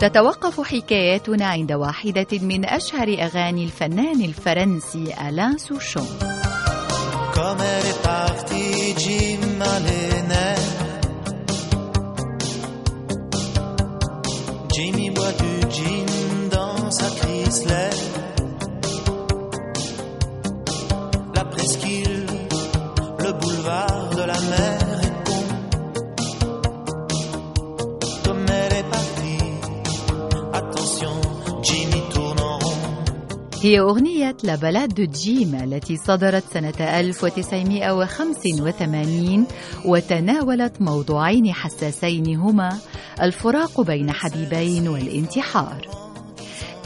تتوقف حكايتنا عند واحدة من أشهر أغاني الفنان الفرنسي ألان سوشون. هي أغنية لا بallade de Jim التي صدرت سنة 1985 وتناولت موضوعين حساسين هما الفراق بين حبيبين والانتحار.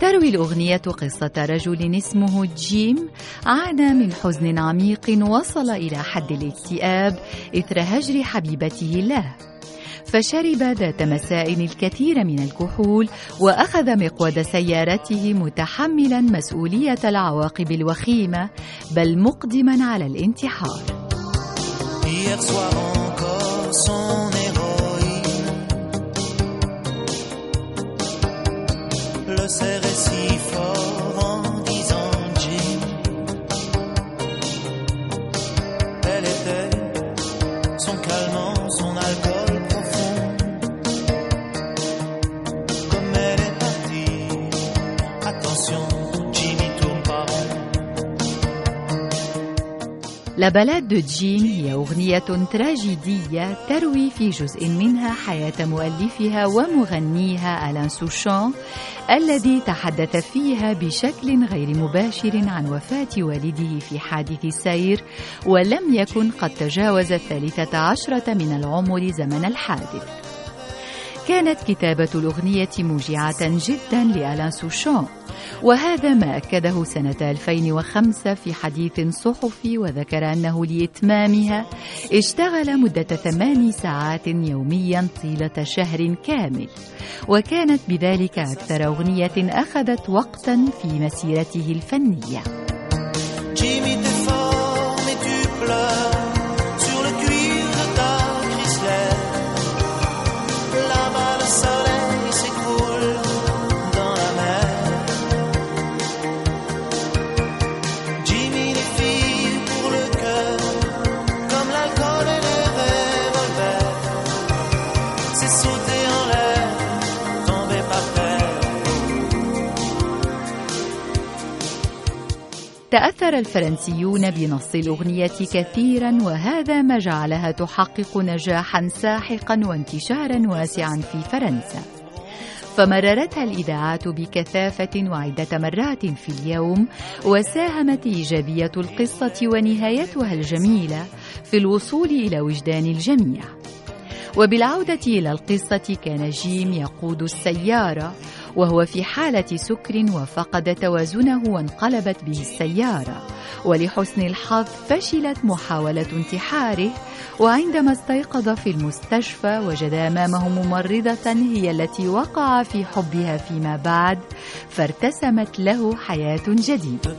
تروي الأغنية قصة رجل اسمه جيم عانى من حزن عميق وصل إلى حد الاكتئاب إثر هجر حبيبته له، فشرب ذات مساء الكثير من الكحول وأخذ مقود سيارته متحملا مسؤولية العواقب الوخيمة بل مقدما على الانتحار. لا بallade de Jim هي أغنية تراجيدية تروي في جزء منها حياة مؤلفها ومغنيها ألان سوشون الذي تحدث فيها بشكل غير مباشر عن وفاة والده في حادث السير ولم يكن قد تجاوز 13 من العمر زمن الحادث. كانت كتابة الأغنية موجعة جدا لألان سوشون، وهذا ما أكده سنة 2005 في حديث صحفي، وذكر أنه لإتمامها اشتغل مدة 8 ساعات يوميا طيلة شهر كامل، وكانت بذلك أكثر أغنية أخذت وقتا في مسيرته الفنية. تأثر الفرنسيون بنص الأغنية كثيرا، وهذا ما جعلها تحقق نجاحا ساحقا وانتشارا واسعا في فرنسا، فمررتها الإذاعات بكثافة وعدة مرات في اليوم، وساهمت إيجابية القصة ونهايتها الجميلة في الوصول إلى وجدان الجميع. وبالعودة إلى القصة، كان جيم يقود السيارة وهو في حالة سكر وفقد توازنه وانقلبت به السيارة، ولحسن الحظ فشلت محاولة انتحاره، وعندما استيقظ في المستشفى وجد أمامه ممرضة هي التي وقع في حبها فيما بعد، فارتسمت له حياة جديدة.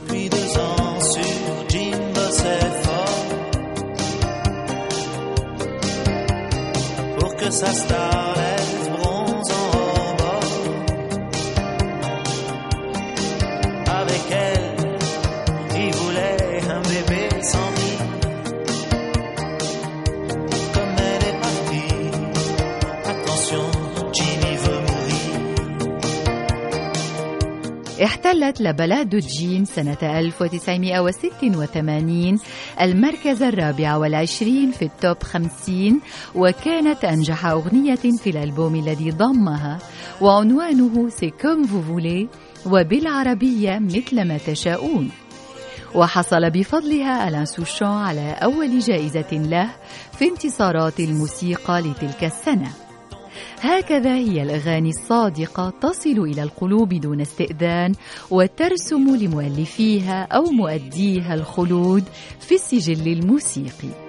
احتلت لا بallade de Jim سنة 1986 المركز 24 في التوب 50، وكانت أنجح أغنية في الألبوم الذي ضمها، وعنوانه سي كوم فوفلي، وبالعربية مثل ما تشاءون. وحصل بفضلها ألان سوشون على أول جائزة له في انتصارات الموسيقى لتلك السنة. هكذا هي الأغاني الصادقة، تصل إلى القلوب دون استئذان، وترسم لمؤلفيها أو مؤديها الخلود في السجل الموسيقي.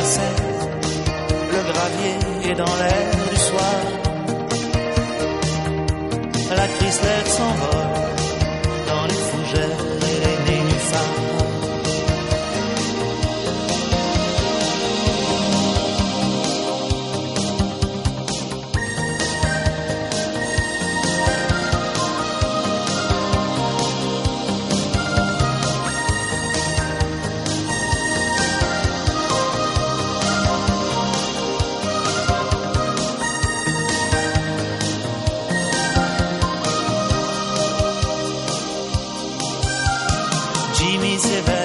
la Seine, le gravier est dans l'air du soir. La Chrysler s'envole dans les fougères et les nénuphars. Jimmy Sever.